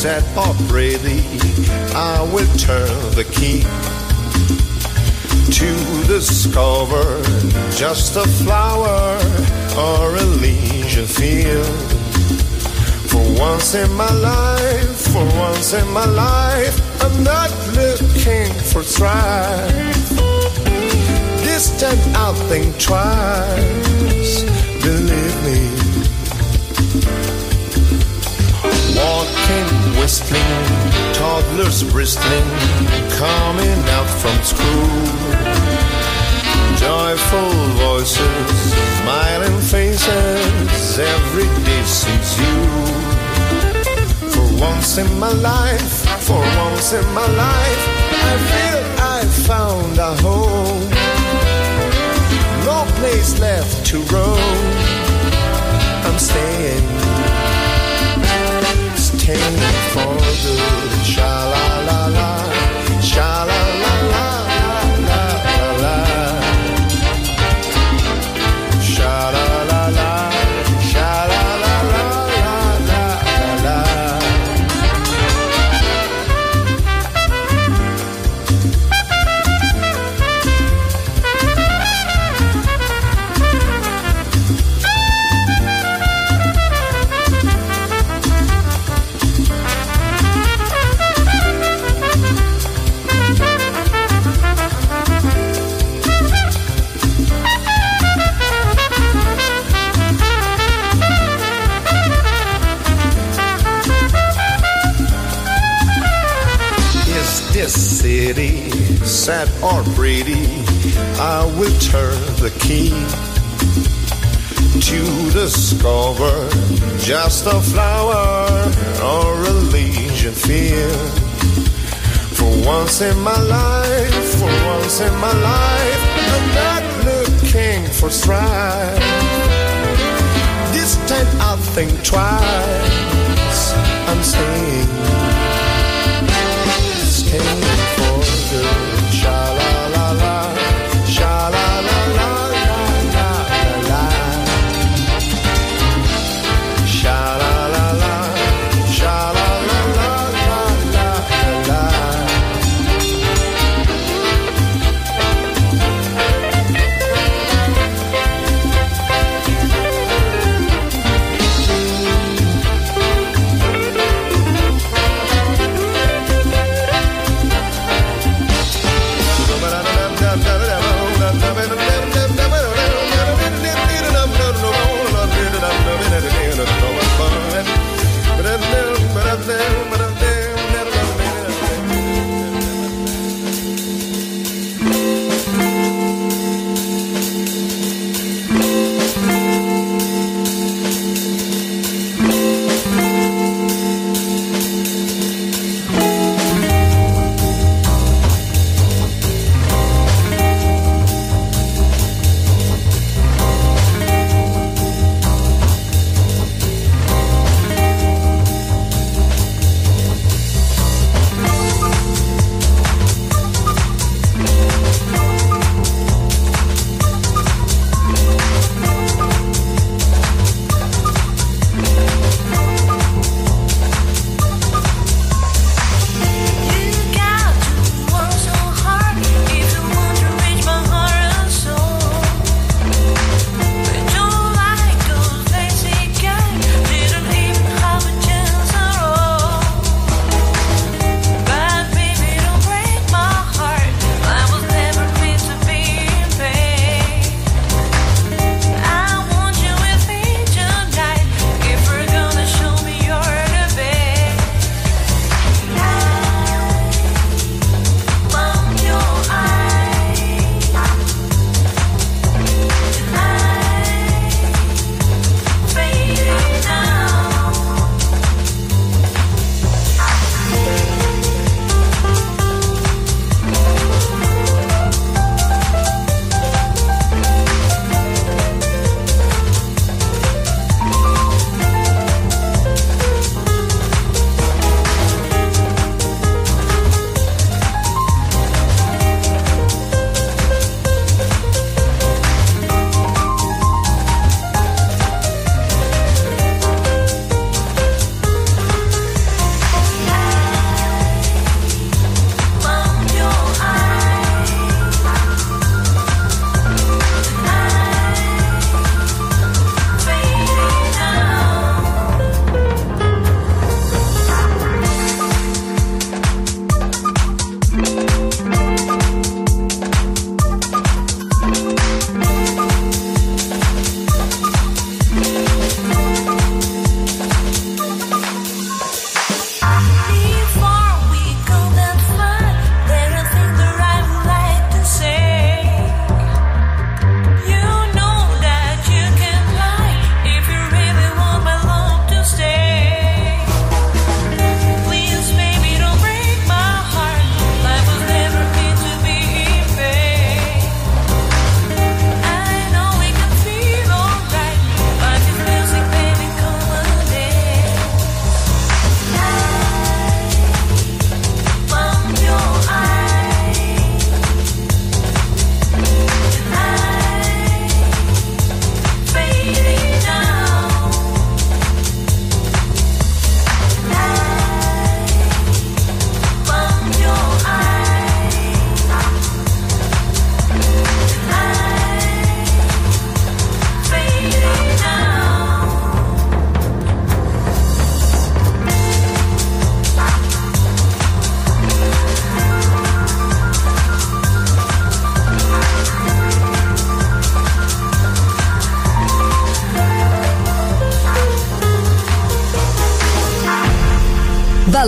Set or pray thee, I will turn the key to discover just a flower or a leisure field. For once in my life, for once in my life, I'm not looking for strife. This time I'll think twice, believe me. Walking, whistling, toddlers bristling, coming out from school. Joyful voices, smiling faces, every day seems you. For once in my life, for once in my life, I feel I found a home. No place left to roam, I'm staying. For good, sha-la-la-la, sha-la-la-la-la-la-la, sha-la-la-la, city, sad or pretty, I will turn the key to discover just a flower or a legion field. For once in my life, for once in my life, I'm not looking for strife. This time I'll think twice, I'm saying. Hey.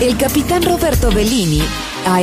El capitán Roberto Bellini ha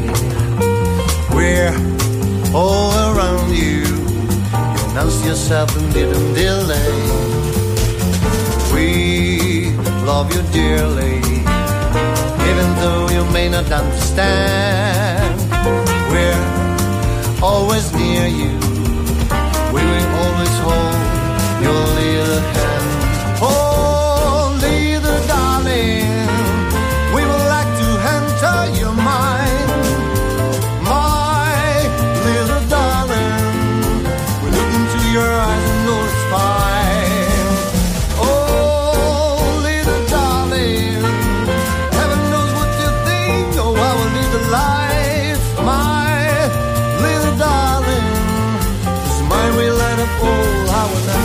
mine. We're all around you. You announced yourself and didn't delay. We love you dearly, even though you may not understand. We're always near you. We will always hold your little hand. Oh, little darling, we would like to enter your mind. My little darling, we look into your eyes and know it's fine. Oh, little darling, heaven knows what you think. Oh, I will lead the life. My little darling, this mind will light up all our night.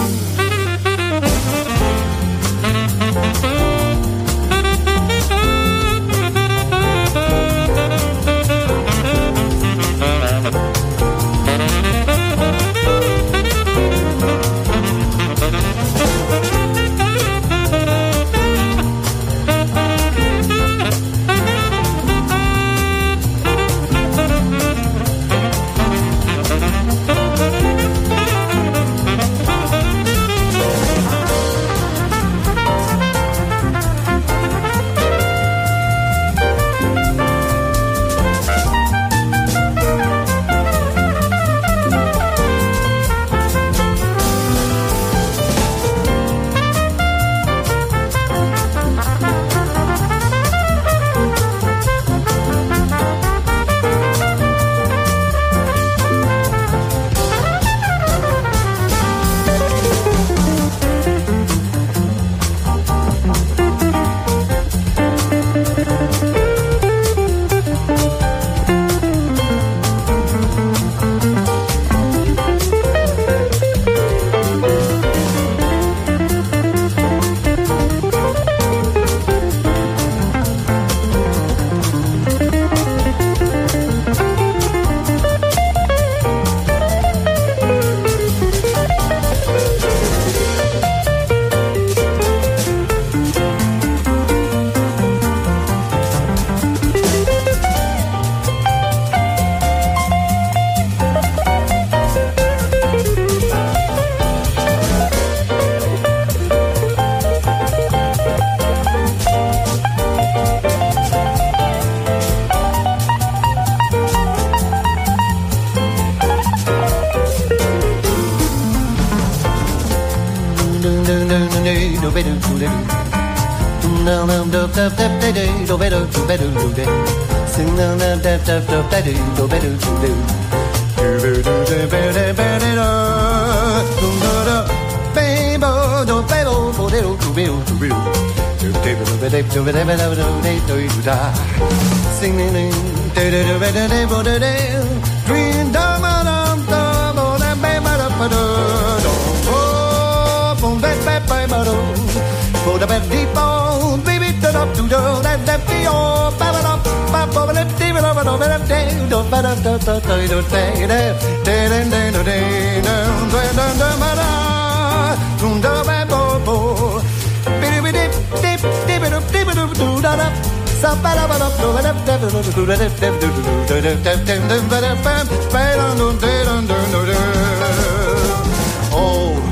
Oh,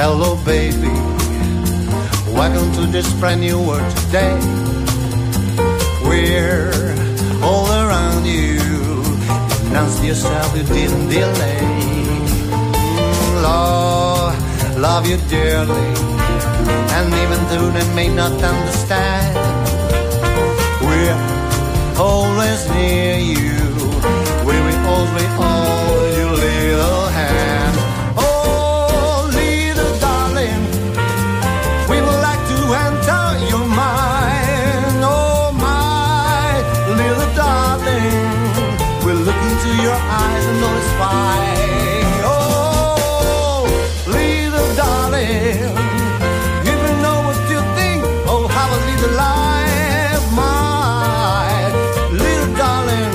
hello baby, welcome to this brand new world today. We're all around you. Announce yourself, you didn't delay. Love, love you dearly, and even though they may not understand, we're always near you. We will always hold your little hand. Oh, little darling, we would like to enter your mind. Oh, my little darling, we'll look into your eyes and know it's fine. Oh, little darling, you don't know what you think. Oh, how a little life, my little darling.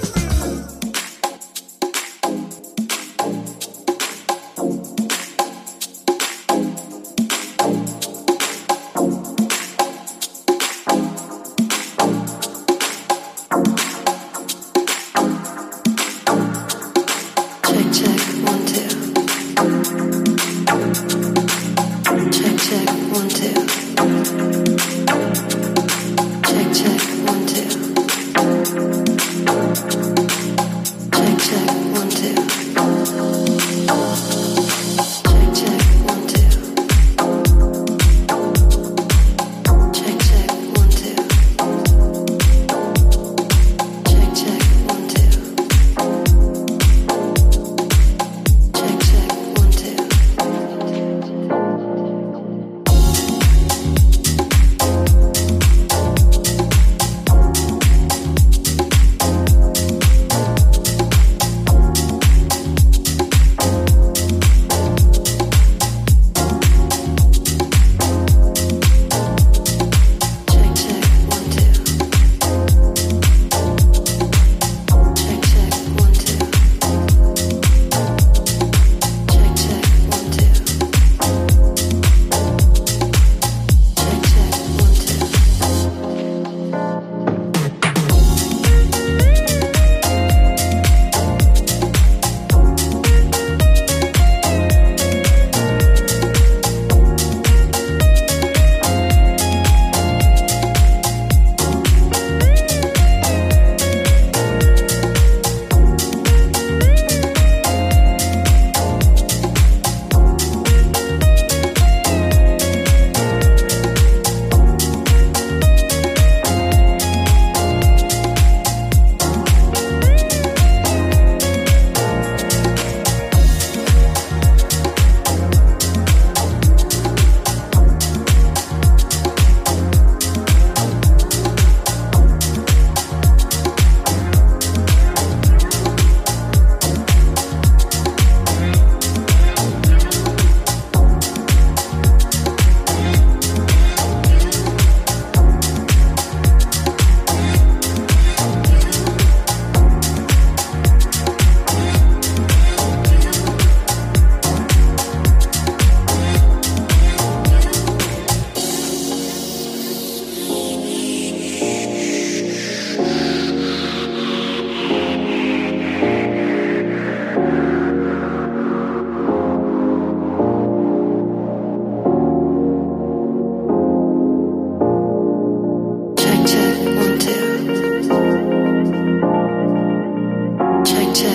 Check,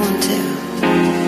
1, 2.